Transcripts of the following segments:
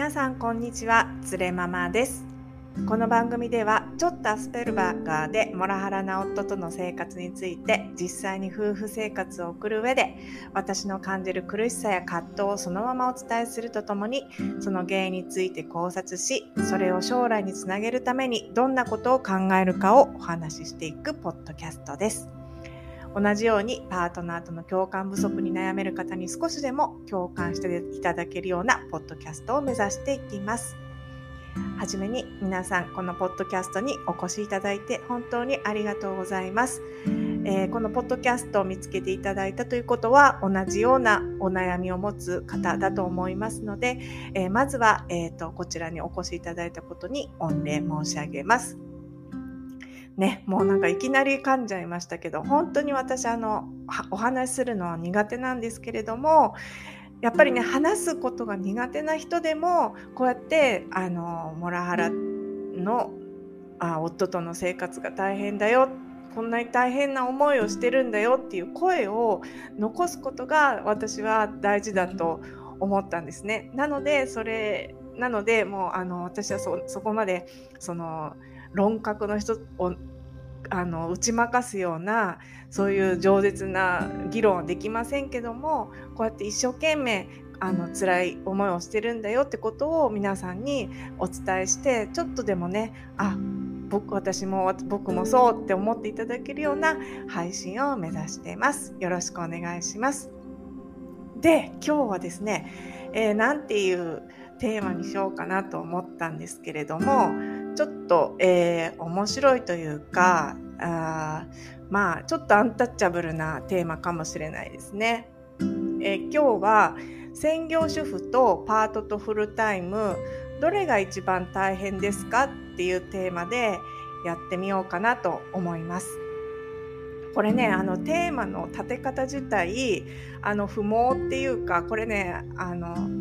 皆さんこんにちは、つれママです。この番組ではちょっとアスペルバーガーでモラハラな夫との生活について、実際に夫婦生活を送る上で私の感じる苦しさや葛藤をそのままお伝えするとともに、その原因について考察し、それを将来につなげるためにどんなことを考えるかをお話ししていくポッドキャストです。同じようにパートナーとの共感不足に悩める方に少しでも共感していただけるようなポッドキャストを目指していきます。はじめに皆さん、このポッドキャストにお越しいただいて本当にありがとうございます。このポッドキャストを見つけていただいたということは、同じようなお悩みを持つ方だと思いますので、まずは、こちらにお越しいただいたことに御礼申し上げます。ね、もうなんかいきなり噛んじゃいましたけど、本当に私お話しするのは苦手なんですけれども、やっぱりね、話すことが苦手な人でもこうやってモラハラの夫との生活が大変だよ、こんなに大変な思いをしてるんだよっていう声を残すことが私は大事だと思ったんですね。なのでもう私はそこまでその論客の人を打ち負かすような、そういう饒舌な議論はできませんけども、こうやって一生懸命辛い思いをしてるんだよってことを皆さんにお伝えして、ちょっとでもね、私もそうって思っていただけるような配信を目指しています。よろしくお願いします。で、今日はですね、なんていうテーマにしようかなと思ったんですけれども、ちょっと、面白いというか、ちょっとアンタッチャブルなテーマかもしれないですね。今日は専業主婦とパートとフルタイム、どれが一番大変ですかっていうテーマでやってみようかなと思います。これね、テーマの立て方自体不毛っていうか、これね、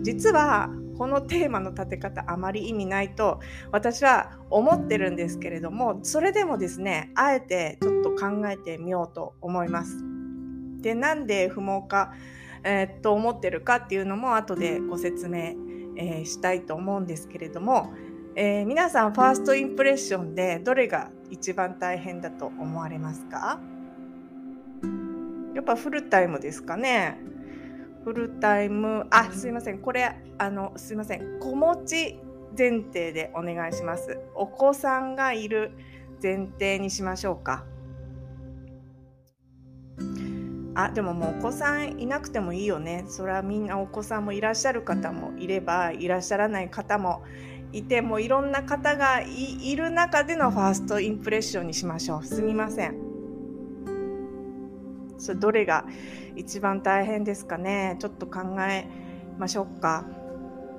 実はこのテーマの立て方あまり意味ないと私は思ってるんですけれども、それでもですね、あえてちょっと考えてみようと思います。で、なんで不毛か、と思ってるかっていうのも後でご説明、したいと思うんですけれども、皆さんファーストインプレッションでどれが一番大変だと思われますか？やっぱフルタイムですかね。フルタイム、子持ち前提でお願いします。お子さんがいる前提にしましょうか。でももうお子さんいなくてもいいよね。それはみんなお子さんもいらっしゃる方もいればいらっしゃらない方もいて、もういろんな方が いる中でのファーストインプレッションにしましょう。すみません。それどれが一番大変ですかね。ちょっと考えましょうか。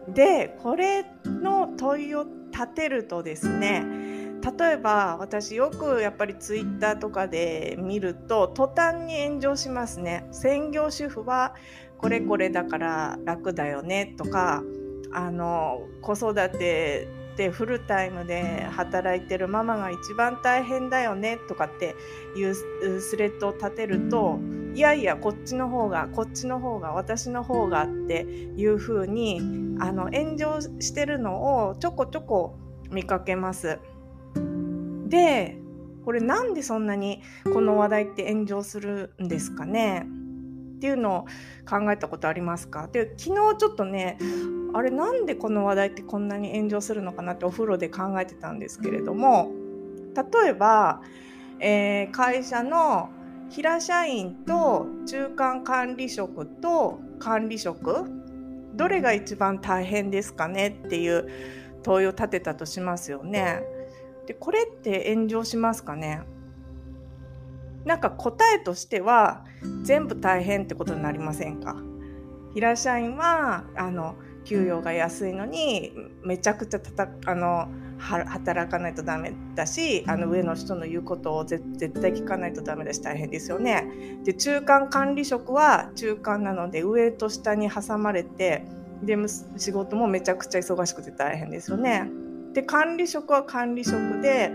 で、これの問いを立てるとですね、例えば私よくやっぱりツイッターとかで見ると途端に炎上しますね。専業主婦はこれこれだから楽だよねとか、子育てでフルタイムで働いてるママが一番大変だよねとかっていうスレッドを立てると、いやいやこっちの方が私の方がっていう風に炎上してるのをちょこちょこ見かけます。で、これなんでそんなにこの話題って炎上するんですかねっていうのを考えたことありますか？で、昨日ちょっとね、あれなんでこの話題ってこんなに炎上するのかなってお風呂で考えてたんですけれども、例えば、会社の平社員と中間管理職と管理職、どれが一番大変ですかねっていう問いを立てたとしますよね。で、これって炎上しますかね。なんか答えとしては全部大変ってことになりませんか？平社員は給料が安いのにめちゃくちゃ働かないとダメだし、上の人の言うことを絶対聞かないとダメだし大変ですよね。で、中間管理職は中間なので上と下に挟まれて、で仕事もめちゃくちゃ忙しくて大変ですよね。で、管理職は管理職で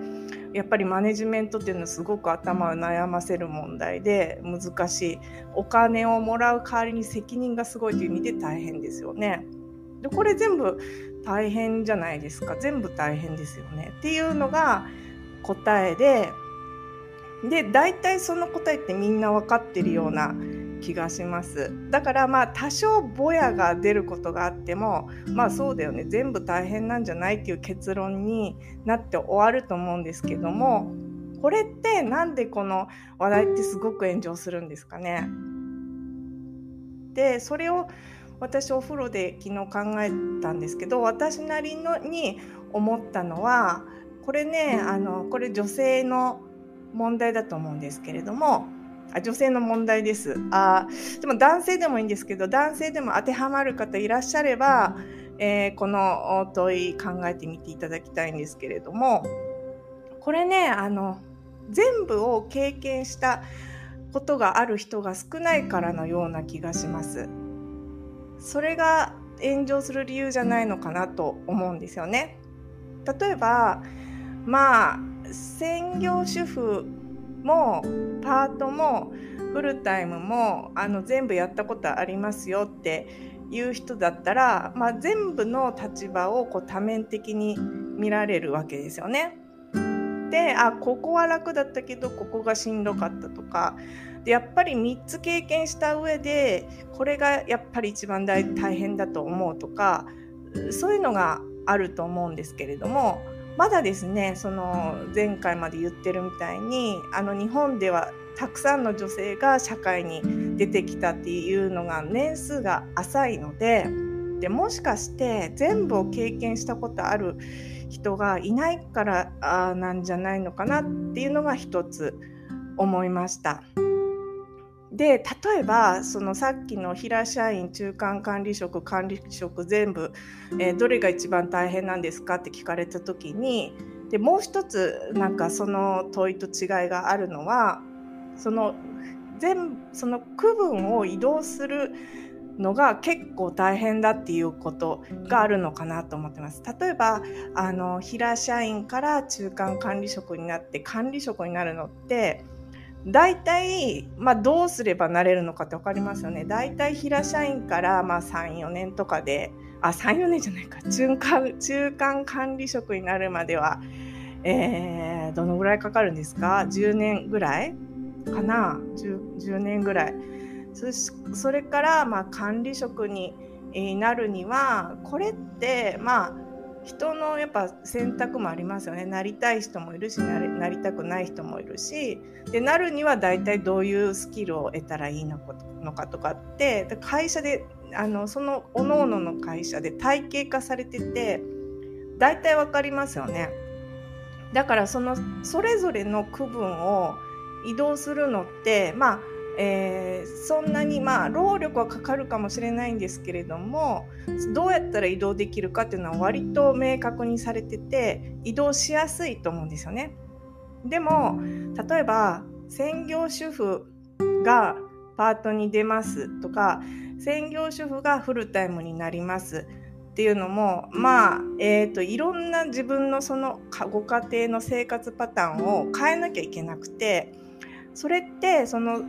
やっぱりマネジメントっていうのはすごく頭を悩ませる問題で難しい、お金をもらう代わりに責任がすごいという意味で大変ですよね。でこれ全部大変じゃないですか。全部大変ですよねっていうのが答えで、で大体その答えってみんな分かってるような気がします。だからまあ多少ぼやが出ることがあっても、まあそうだよね、全部大変なんじゃないっていう結論になって終わると思うんですけども、これってなんでこの話題ってすごく炎上するんですかね。でそれを私お風呂で昨日考えたんですけど、私なりのに思ったのはこれね、これ女性の問題だと思うんですけれども、女性の問題です。でも男性でもいいんですけど、男性でも当てはまる方いらっしゃれば、この問い考えてみていただきたいんですけれども、これね、全部を経験したことがある人が少ないからのような気がします。それが炎上する理由じゃないのかなと思うんですよね。例えば、まあ専業主婦もパートもフルタイムも全部やったことありますよっていう人だったら、まあ、全部の立場をこう多面的に見られるわけですよね。で、ここは楽だったけどここがしんどかったとかで、やっぱり3つ経験した上でこれがやっぱり一番大変だと思うとか、そういうのがあると思うんですけれども、まだですね、その前回まで言ってるみたいに日本ではたくさんの女性が社会に出てきたっていうのが年数が浅いので、もしかして全部を経験したことある人がいないからなんじゃないのかなっていうのが一つ思いました。で例えばそのさっきの平社員、中間管理職、管理職全部、どれが一番大変なんですかって聞かれた時に、でもう一つなんかその問いと違いがあるのは、その区分を移動するのが結構大変だっていうことがあるのかなと思ってます。例えば平社員から中間管理職になって管理職になるのって大体、まあ、どうすればなれるのかって分かりますよね。大体平社員から、まあ、3,4 年とかで3,4 年じゃないか、中間管理職になるまでは、どのぐらいかかるんですか。10年ぐらいかな、 10年ぐらい。それから、まあ、管理職になるにはこれってまあ人のやっぱ選択もありますよね。なりたい人もいるし、なりたくない人もいるし、でなるには大体どういうスキルを得たらいいのかとかって、会社でそのおのおのの会社で体系化されてて大体わかりますよね。だからそれぞれの区分を移動するのってまあそんなに、まあ、労力はかかるかもしれないんですけれども、どうやったら移動できるかっていうのは割と明確にされてて移動しやすいと思うんですよね。でも例えば専業主婦がパートに出ますとか、専業主婦がフルタイムになりますっていうのも、まあいろんな自分のそのご家庭の生活パターンを変えなきゃいけなくて、それってその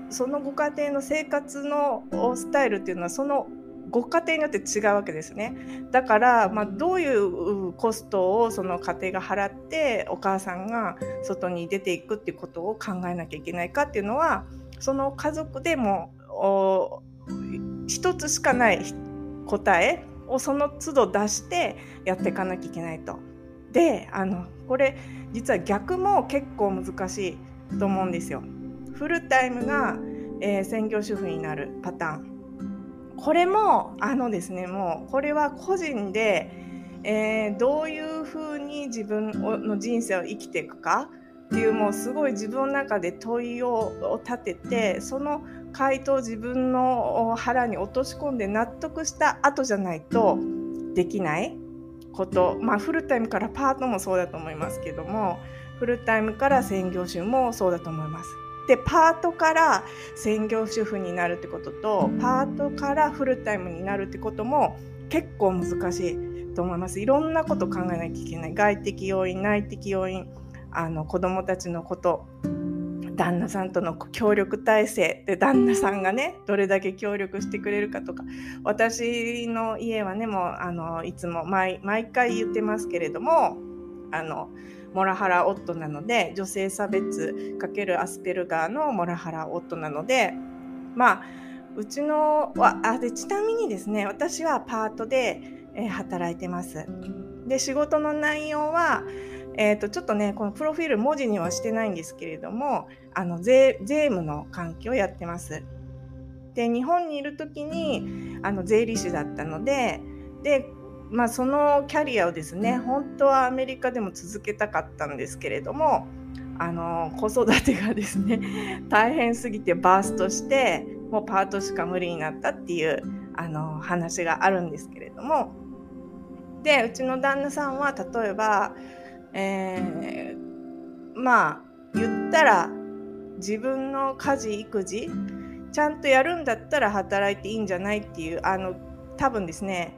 ご家庭の生活のスタイルっていうのはそのご家庭によって違うわけですね。だから、まあ、どういうコストをその家庭が払ってお母さんが外に出ていくっていうことを考えなきゃいけないかっていうのは、その家族でも一つしかない答えをその都度出してやっていかなきゃいけないと。でこれ実は逆も結構難しいと思うんですよ。フルタイムが、専業主婦になるパターン、これもですね、もうこれは個人で、どういう風に自分の人生を生きていくかっていう、もうすごい自分の中で問いを立てて、その回答を自分の腹に落とし込んで納得した後じゃないとできないこと、まあ、フルタイムからパートもそうだと思いますけども、フルタイムから専業主婦もそうだと思います。でパートから専業主婦になるってこととパートからフルタイムになるってことも結構難しいと思います。いろんなこと考えなきゃいけない、外的要因、内的要因、子どもたちのこと、旦那さんとの協力体制で旦那さんがねどれだけ協力してくれるかとか、私の家はねもういつも毎回言ってますけれどもモラハラ夫なので、女性差別×アスペルガーのモラハラ夫なので、まあうちのでちなみにですね、私はパートで働いてます。で仕事の内容はちょっとねこのプロフィール文字にはしてないんですけれども税務の関係をやってます。で日本にいる時に税理士だったので、そのキャリアをですね本当はアメリカでも続けたかったんですけれども子育てがですね大変すぎてバーストして、もうパートしか無理になったっていう話があるんですけれども、でうちの旦那さんは例えば言ったら自分の家事育児ちゃんとやるんだったら働いていいんじゃないっていう多分ですね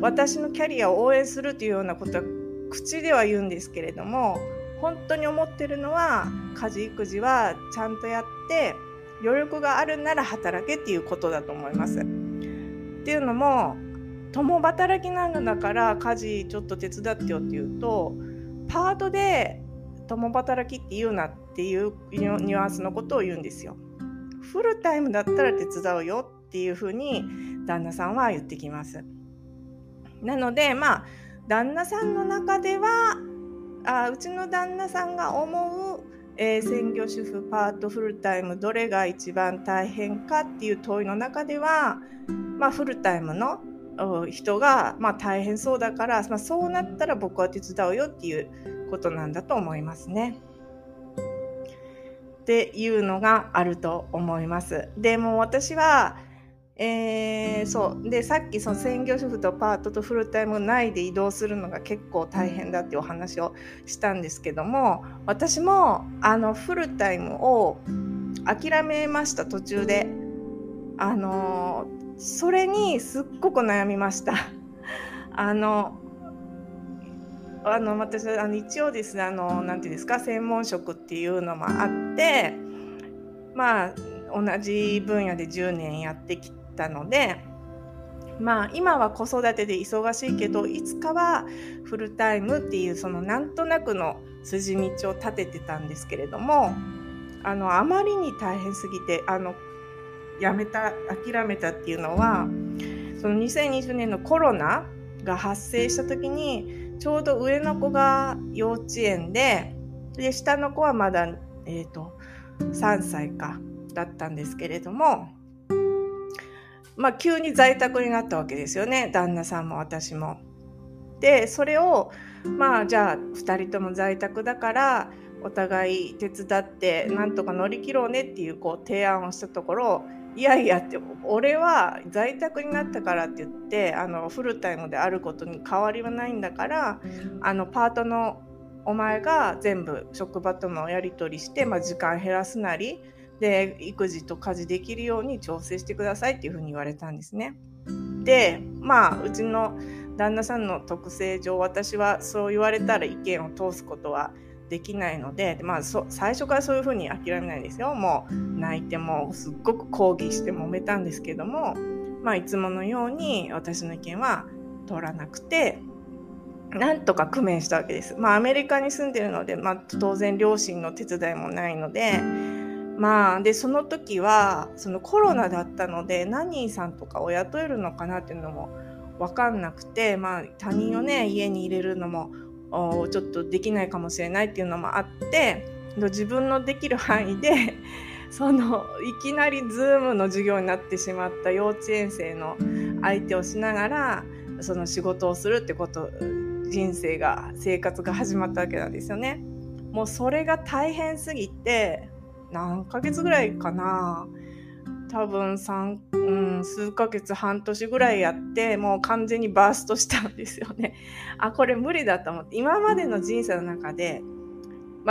私のキャリアを応援するというようなことは口では言うんですけれども、本当に思ってるのは家事育児はちゃんとやって余力があるなら働けっていうことだと思います。っていうのも共働きなんだから家事ちょっと手伝ってよって言うと、パートで共働きって言うなっていうニュアンスのことを言うんですよ。フルタイムだったら手伝うよっていうふうに旦那さんは言ってきます。なので旦那さんの中ではうちの旦那さんが思う、専業主婦パートフルタイムどれが一番大変かっていう問いの中では、フルタイムの人が、大変そうだから、そうなったら僕は手伝うよっていうことなんだと思いますね。っていうのがあると思います。でも私は、さっきその専業主婦とパートとフルタイム内で移動するのが結構大変だってお話をしたんですけども、私もフルタイムを諦めました途中で。それにすっごく悩みました。私一応ですねなんていうんですか、専門職っていうのもあって同じ分野で10年やってきたので、今は子育てで忙しいけどいつかはフルタイムっていうそのなんとなくの筋道を立ててたんですけれども、あまりに大変すぎて諦めたっていうのは、その2020年のコロナが発生した時にちょうど上の子が幼稚園で下の子はまだ、3歳だったんですけれども、急に在宅になったわけですよね、旦那さんも私も。でそれをじゃあ2人とも在宅だからお互い手伝ってなんとか乗り切ろうねっていう提案をしたところ、いやいやって俺は在宅になったからって言ってフルタイムであることに変わりはないんだから、パートのお前が全部職場とのやり取りして、時間減らすなりで育児と家事できるように調整してくださいっていうふうに言われたんですね。でうちの旦那さんの特性上、私はそう言われたら意見を通すことはできないので、最初からそういうふうに諦めないですよ。もう泣いてもすっごく抗議して揉めたんですけども、いつものように私の意見は通らなくて、なんとか工面したわけです。アメリカに住んでるので、当然両親の手伝いもないので、でその時はそのコロナだったのでナニーさんとかを雇えるのかなっていうのも分かんなくて、他人をね家に入れるのもちょっとできないかもしれないっていうのもあって、自分のできる範囲でいきなりZoomの授業になってしまった幼稚園生の相手をしながらその仕事をするってこと生活が始まったわけなんですよね。もうそれが大変すぎて、何ヶ月ぐらいかな、多分数ヶ月半年ぐらいやって、もう完全にバーストしたんですよね。これ無理だと思って、今までの人生の中で、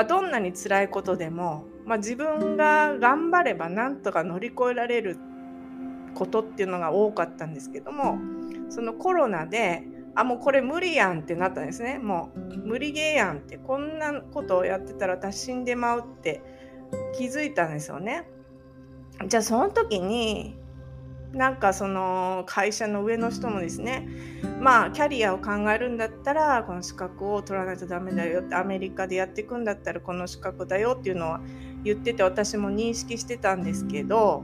どんなに辛いことでも、自分が頑張ればなんとか乗り越えられることっていうのが多かったんですけども、そのコロナでもうこれ無理やんってなったんですね。もう無理ゲーやんって、こんなことをやってたら私死んでまうって気づいたんですよね。じゃあその時になんかその会社の上の人もですね、まあキャリアを考えるんだったらこの資格を取らないとダメだよって、アメリカでやっていくんだったらこの資格だよっていうのは言ってて、私も認識してたんですけど、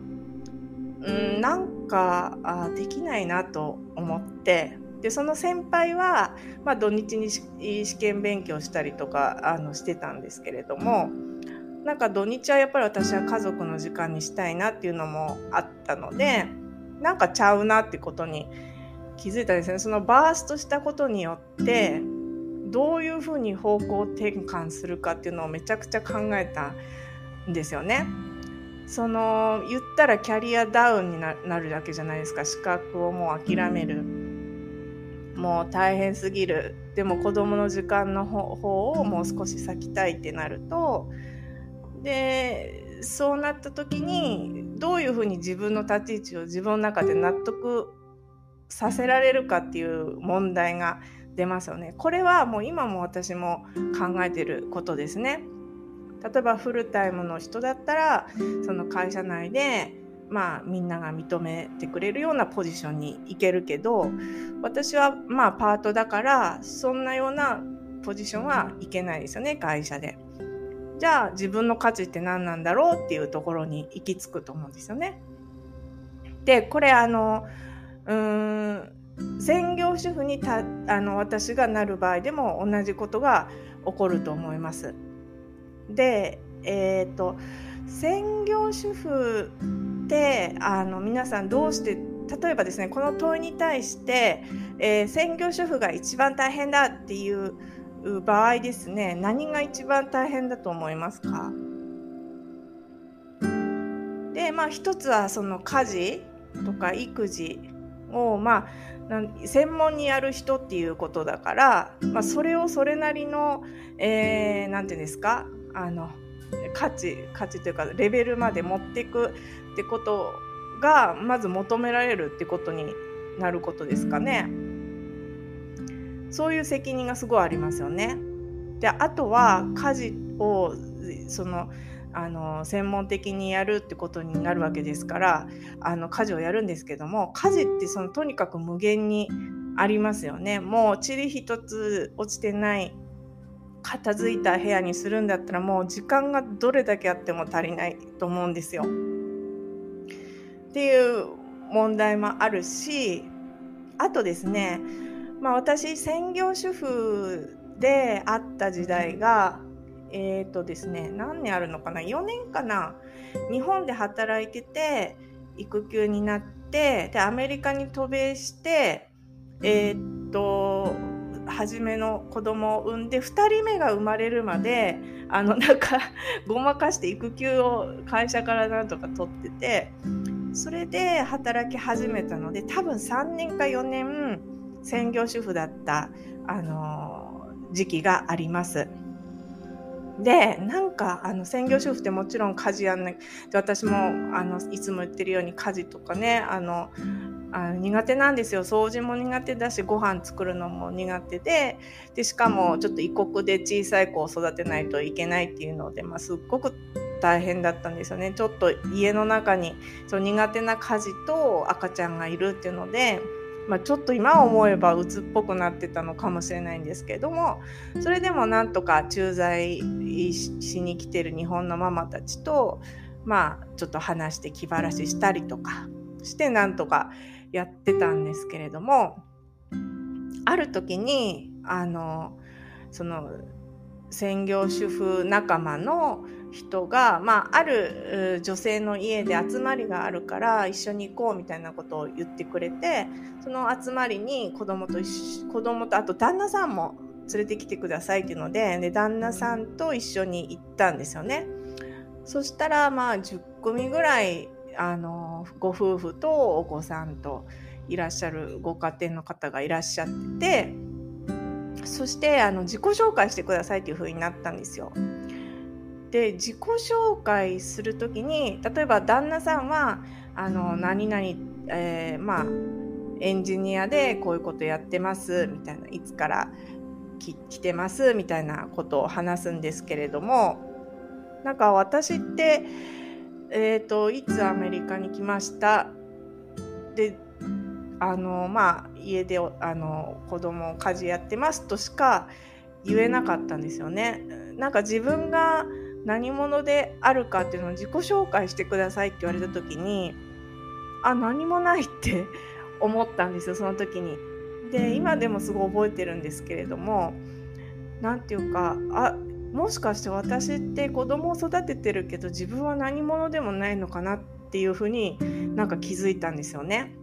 なんかできないなと思って、でその先輩は、まあ、土日に試験勉強したりとかしてたんですけれども、なんか土日はやっぱり私は家族の時間にしたいなっていうのもあったので、なんかちゃうなってことに気づいたんですね。そのバーストしたことによってどういうふうに方向転換するかっていうのをめちゃくちゃ考えたんですよね。その言ったらキャリアダウンになるだけじゃないですか。資格をもう諦める、もう大変すぎる、でも子供の時間の方をもう少し割きたいってなると、でそうなった時にどういうふうに自分の立ち位置を自分の中で納得させられるかっていう問題が出ますよね。これはもう今も私も考えていることですね。例えばフルタイムの人だったらその会社内で、まあ、みんなが認めてくれるようなポジションに行けるけど、私はまあパートだからそんなようなポジションはいけないですよね、会社で。じゃあ自分の価値って何なんだろうっていうところに行き着くと思うんですよね。でこれ専業主婦に私がなる場合でも同じことが起こると思います。で専業主婦って皆さんどうして、例えばですね、この問いに対して、専業主婦が一番大変だっていう場合ですね、何が一番大変だと思いますか？でまあ一つはその家事とか育児を、まあ、専門にやる人っていうことだから、まあ、それをそれなりの、なんていうんですか、価値というかレベルまで持っていくってことがまず求められるってことになることですかね。そういう責任がすごいありますよね。であとは家事を専門的にやるってことになるわけですから、家事をやるんですけども、家事ってとにかく無限にありますよね。もう塵一つ落ちてない片付いた部屋にするんだったらもう時間がどれだけあっても足りないと思うんですよっていう問題もあるし、あとですね、まあ、私専業主婦であった時代がですね、何年あるのかな、4年かな、日本で働いてて育休になって、でアメリカに渡米して初めの子供を産んで2人目が生まれるまでなんかごまかして育休を会社からなんとか取ってて、それで働き始めたので、多分3年か4年専業主婦だった時期があります。でなんか専業主婦ってもちろん家事やんない、私もいつも言ってるように家事とかね、苦手なんですよ。掃除も苦手だしご飯作るのも苦手で、しかもちょっと異国で小さい子を育てないといけないっていうので、まあ、すっごく大変だったんですよね。ちょっと家の中に苦手な家事と赤ちゃんがいるっていうので、まあ、ちょっと今思えば鬱っぽくなってたのかもしれないんですけども、それでもなんとか駐在しに来てる日本のママたちと、まあ、ちょっと話して気晴らししたりとかしてなんとかやってたんですけれども、ある時に専業主婦仲間の人が、まあ、ある女性の家で集まりがあるから一緒に行こうみたいなことを言ってくれて、その集まりに子供とあと旦那さんも連れてきてくださいっていうの で旦那さんと一緒に行ったんですよね。そしたらまあ10組ぐらいご夫婦とお子さんといらっしゃるご家庭の方がいらっしゃって、そして自己紹介してくださいっていう風になったんですよ。で自己紹介するときに、例えば旦那さんは何々、まあ、エンジニアでこういうことやってますみたいな、いつから来てますみたいなことを話すんですけれども、なんか私って、いつアメリカに来ましたで、家で子供家事やってますとしか言えなかったんですよね。なんか自分が何者であるかっていうのを自己紹介してくださいって言われた時に、あ、何もないって思ったんですよ、その時に。で、今でもすごい覚えてるんですけれども、なんていうか、あ、もしかして私って子供を育ててるけど自分は何者でもないのかなっていうふうになんか気づいたんですよね。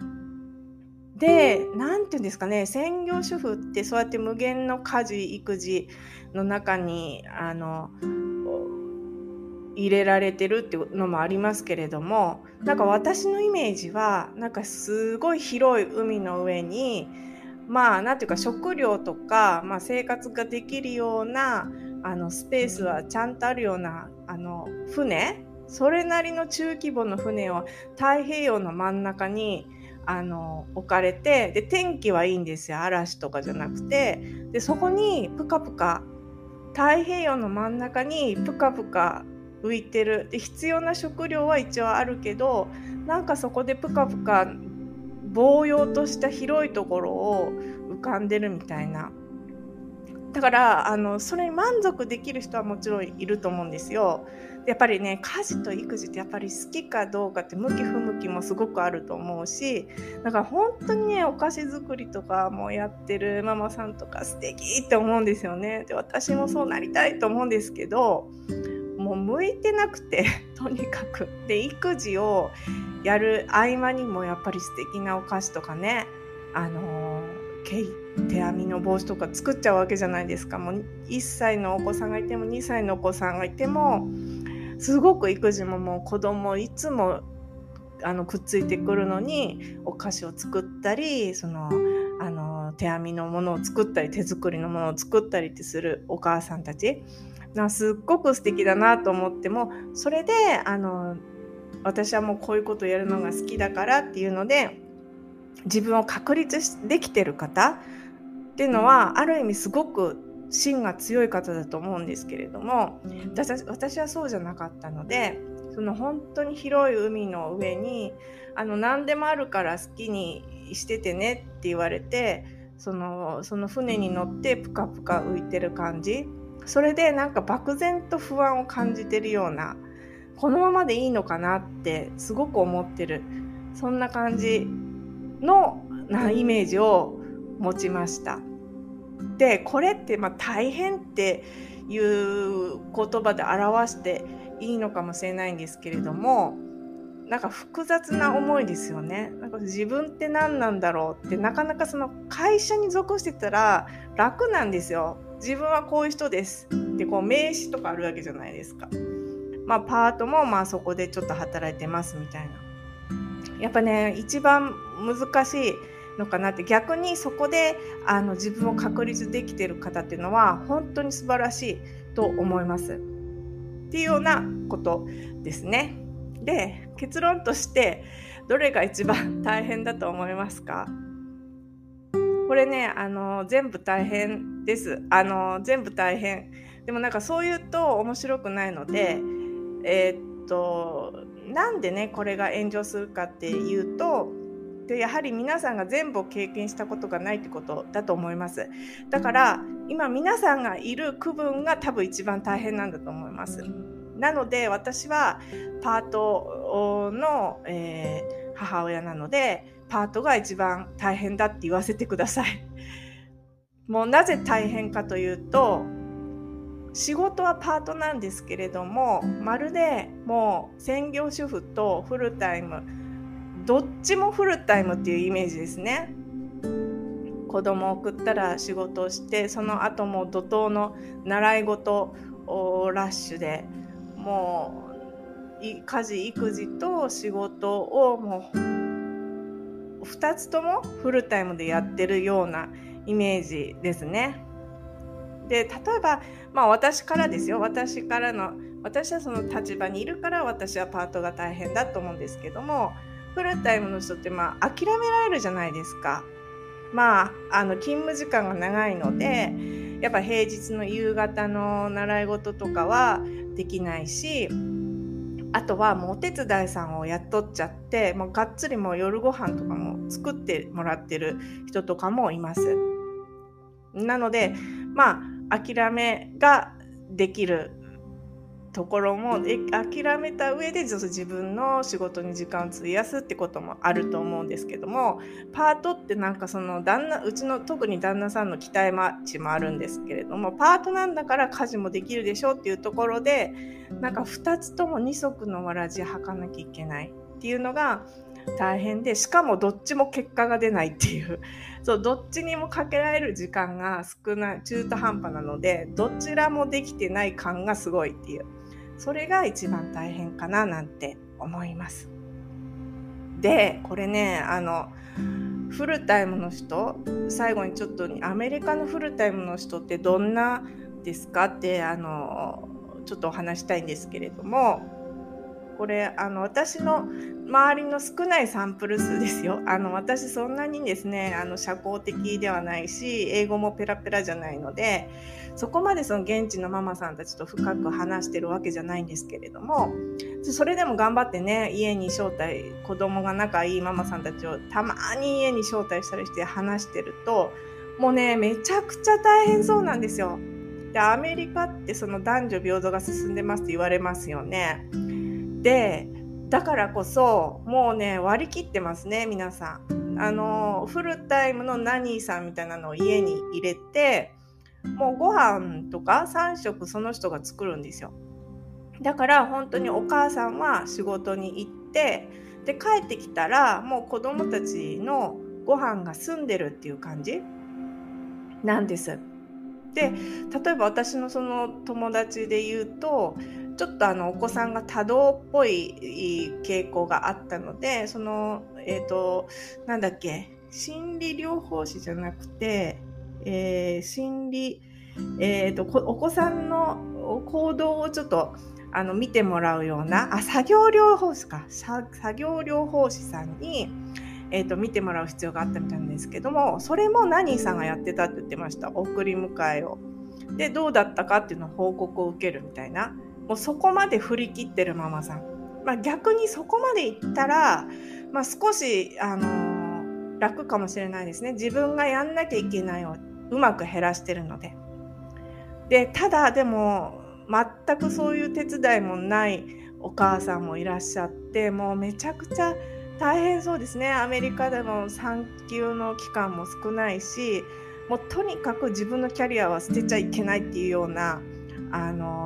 で、なんていうんですかね、専業主婦ってそうやって無限の家事育児の中に入れられてるっていうのもありますけれども、なんか私のイメージはなんかすごい広い海の上に、なんていうか食料とか、生活ができるようなスペースはちゃんとあるような船、それなりの中規模の船を太平洋の真ん中に置かれて、で天気はいいんですよ、嵐とかじゃなくて。でそこにプカプカ、太平洋の真ん中にプカプカ浮いてる。で必要な食料は一応あるけど、なんかそこでプカプカぼうようとした広いところを浮かんでるみたいな。だからそれに満足できる人はもちろんいると思うんですよ。やっぱりね、家事と育児ってやっぱり好きかどうかって向き不向きもすごくあると思うし、だから本当にね、お菓子作りとかもやってるママさんとか素敵って思うんですよね。で私もそうなりたいと思うんですけど、もう向いてなくてとにかく。で育児をやる合間にもやっぱり素敵なお菓子とかね、手編みの帽子とか作っちゃうわけじゃないですか。もう1歳のお子さんがいても2歳のお子さんがいても、すごく育児ももう子供いつもくっついてくるのに、お菓子を作ったり、手編みのものを作ったり手作りのものを作ったりってするお母さんたち、すっごく素敵だなと思って、もそれで私はもうこういうことをやるのが好きだからっていうので自分を確立できてる方っていうのは、ある意味すごく芯が強い方だと思うんですけれども、私はそうじゃなかったので、その本当に広い海の上に何でもあるから好きにしててねって言われて、その船に乗ってプカプカ浮いてる感じ、それでなんか漠然と不安を感じてるような、このままでいいのかなってすごく思ってる、そんな感じのイメージを持ちました。でこれって大変っていう言葉で表していいのかもしれないんですけれども、なんか複雑な思いですよね。なんか自分って何なんだろうって、なかなかその会社に属してたら楽なんですよ。自分はこういう人ですってこう名刺とかあるわけじゃないですか。パートもそこでちょっと働いてますみたいな。やっぱね、一番難しいのかなって。逆にそこで自分を確立できている方っていうのは本当に素晴らしいと思いますっていうようなことですね。で結論として、どれが一番大変だと思いますか？これね、全部大変です。全部大変。でもなんかそう言うと面白くないので、なんでねこれが炎上するかっていうと、でやはり皆さんが全部を経験したことがないってことだと思います。だから今皆さんがいる区分が多分一番大変なんだと思います。なので私はパートの、母親なので、パートが一番大変だって言わせてください。もうなぜ大変かというと、仕事はパートなんですけれども、まるでもう専業主婦とフルタイム、どっちもフルタイムっていうイメージですね。子供を送ったら仕事をして、その後も怒涛の習い事ラッシュで、もう家事育児と仕事をもう2つともフルタイムでやってるようなイメージですね。で例えば、私からですよ、私はその立場にいるから、私はパートが大変だと思うんですけども、フルタイムの人って諦められるじゃないですか。勤務時間が長いので、やっぱ平日の夕方の習い事とかはできないし、あとはもうお手伝いさんを雇っちゃって、もうがっつりもう夜ご飯とかも作ってもらってる人とかもいます。なのでまあ諦めができるところも諦めた上で自分の仕事に時間を費やすってこともあると思うんですけども、パートってなんかその旦那、うちの特に旦那さんの期待値もあるんですけれども、パートなんだから家事もできるでしょっていうところで、なんか2つとも二足のわらじ履かなきゃいけないっていうのが大変で、しかもどっちも結果が出ないっていう、そうどっちにもかけられる時間が少ない中途半端なので、どちらもできてない感がすごいっていう、それが一番大変かななんて思います。でこれね、フルタイムの人、最後にちょっとアメリカのフルタイムの人ってどんなですかってちょっとお話したいんですけれども、これ私の周りの少ないサンプル数ですよ。私そんなにですね社交的ではないし、英語もペラペラじゃないので、そこまでその現地のママさんたちと深く話してるわけじゃないんですけれども、それでも頑張ってね、家に招待、子供が仲いいママさんたちをたまに家に招待したりして話してると、もうねめちゃくちゃ大変そうなんですよ。でアメリカってその男女平等が進んでますって言われますよね。でだからこそもうね割り切ってますね皆さん。フルタイムのナニーさんみたいなのを家に入れて、もうご飯とか3食その人が作るんですよ。だから本当にお母さんは仕事に行って、で帰ってきたらもう子供たちのご飯が済んでるっていう感じなんです。で例えば私のその友達で言うと、ちょっとお子さんが多動っぽい傾向があったので、そのなんだっけ、心理療法士じゃなくて、心理お子さんの行動をちょっと見てもらうような作業療法士か、作業療法士さんに見てもらう必要があったみたいなんですけども、それもナニーさんがやってたって言ってました。送り迎えをでどうだったかっていうのを報告を受けるみたいな、もうそこまで振り切ってるママさん、逆にそこまでいったら、少し、楽かもしれないですね。自分がやんなきゃいけないをうまく減らしてるので。でただでも全くそういう手伝いもないお母さんもいらっしゃって、もうめちゃくちゃ大変そうですね。アメリカでの産休の期間も少ないし、もうとにかく自分のキャリアは捨てちゃいけないっていうような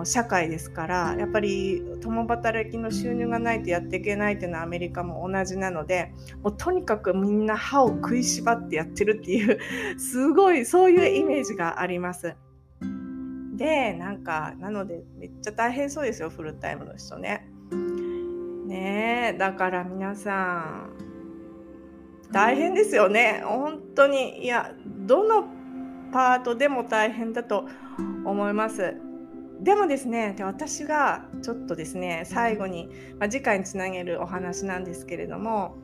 社会ですから、やっぱり共働きの収入がないとやっていけないっていうのはアメリカも同じなので、もうとにかくみんな歯を食いしばってやってるっていうすごいそういうイメージがあります。でなのでめっちゃ大変そうですよ、フルタイムの人ね。だから皆さん大変ですよね本当に。いやどのパートでも大変だと思います。でもですね、私がちょっとですね最後に、次回につなげるお話なんですけれども、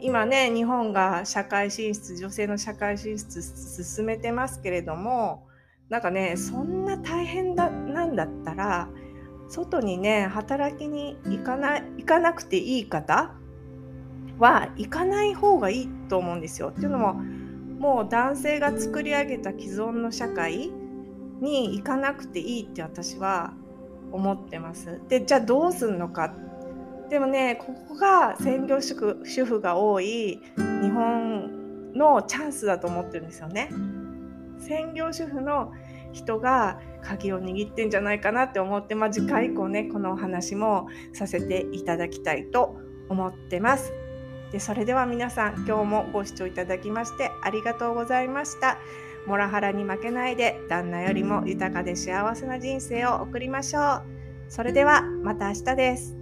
今ね日本が女性の社会進出進めてますけれども、そんな大変なんだったら外にね働きに行かなくていい方は行かない方がいいと思うんですよ。っていうのも、もう男性が作り上げた既存の社会に行かなくていいって私は思ってます。でじゃあどうするのか。でもね、ここが専業主婦が多い日本のチャンスだと思ってるんですよね。専業主婦の人が鍵を握ってんじゃないかなって思って、次回以降ねこのお話もさせていただきたいと思ってます。でそれでは皆さん、今日もご視聴いただきましてありがとうございました。モラハラに負けないで、旦那よりも豊かで幸せな人生を送りましょう。それではまた明日です。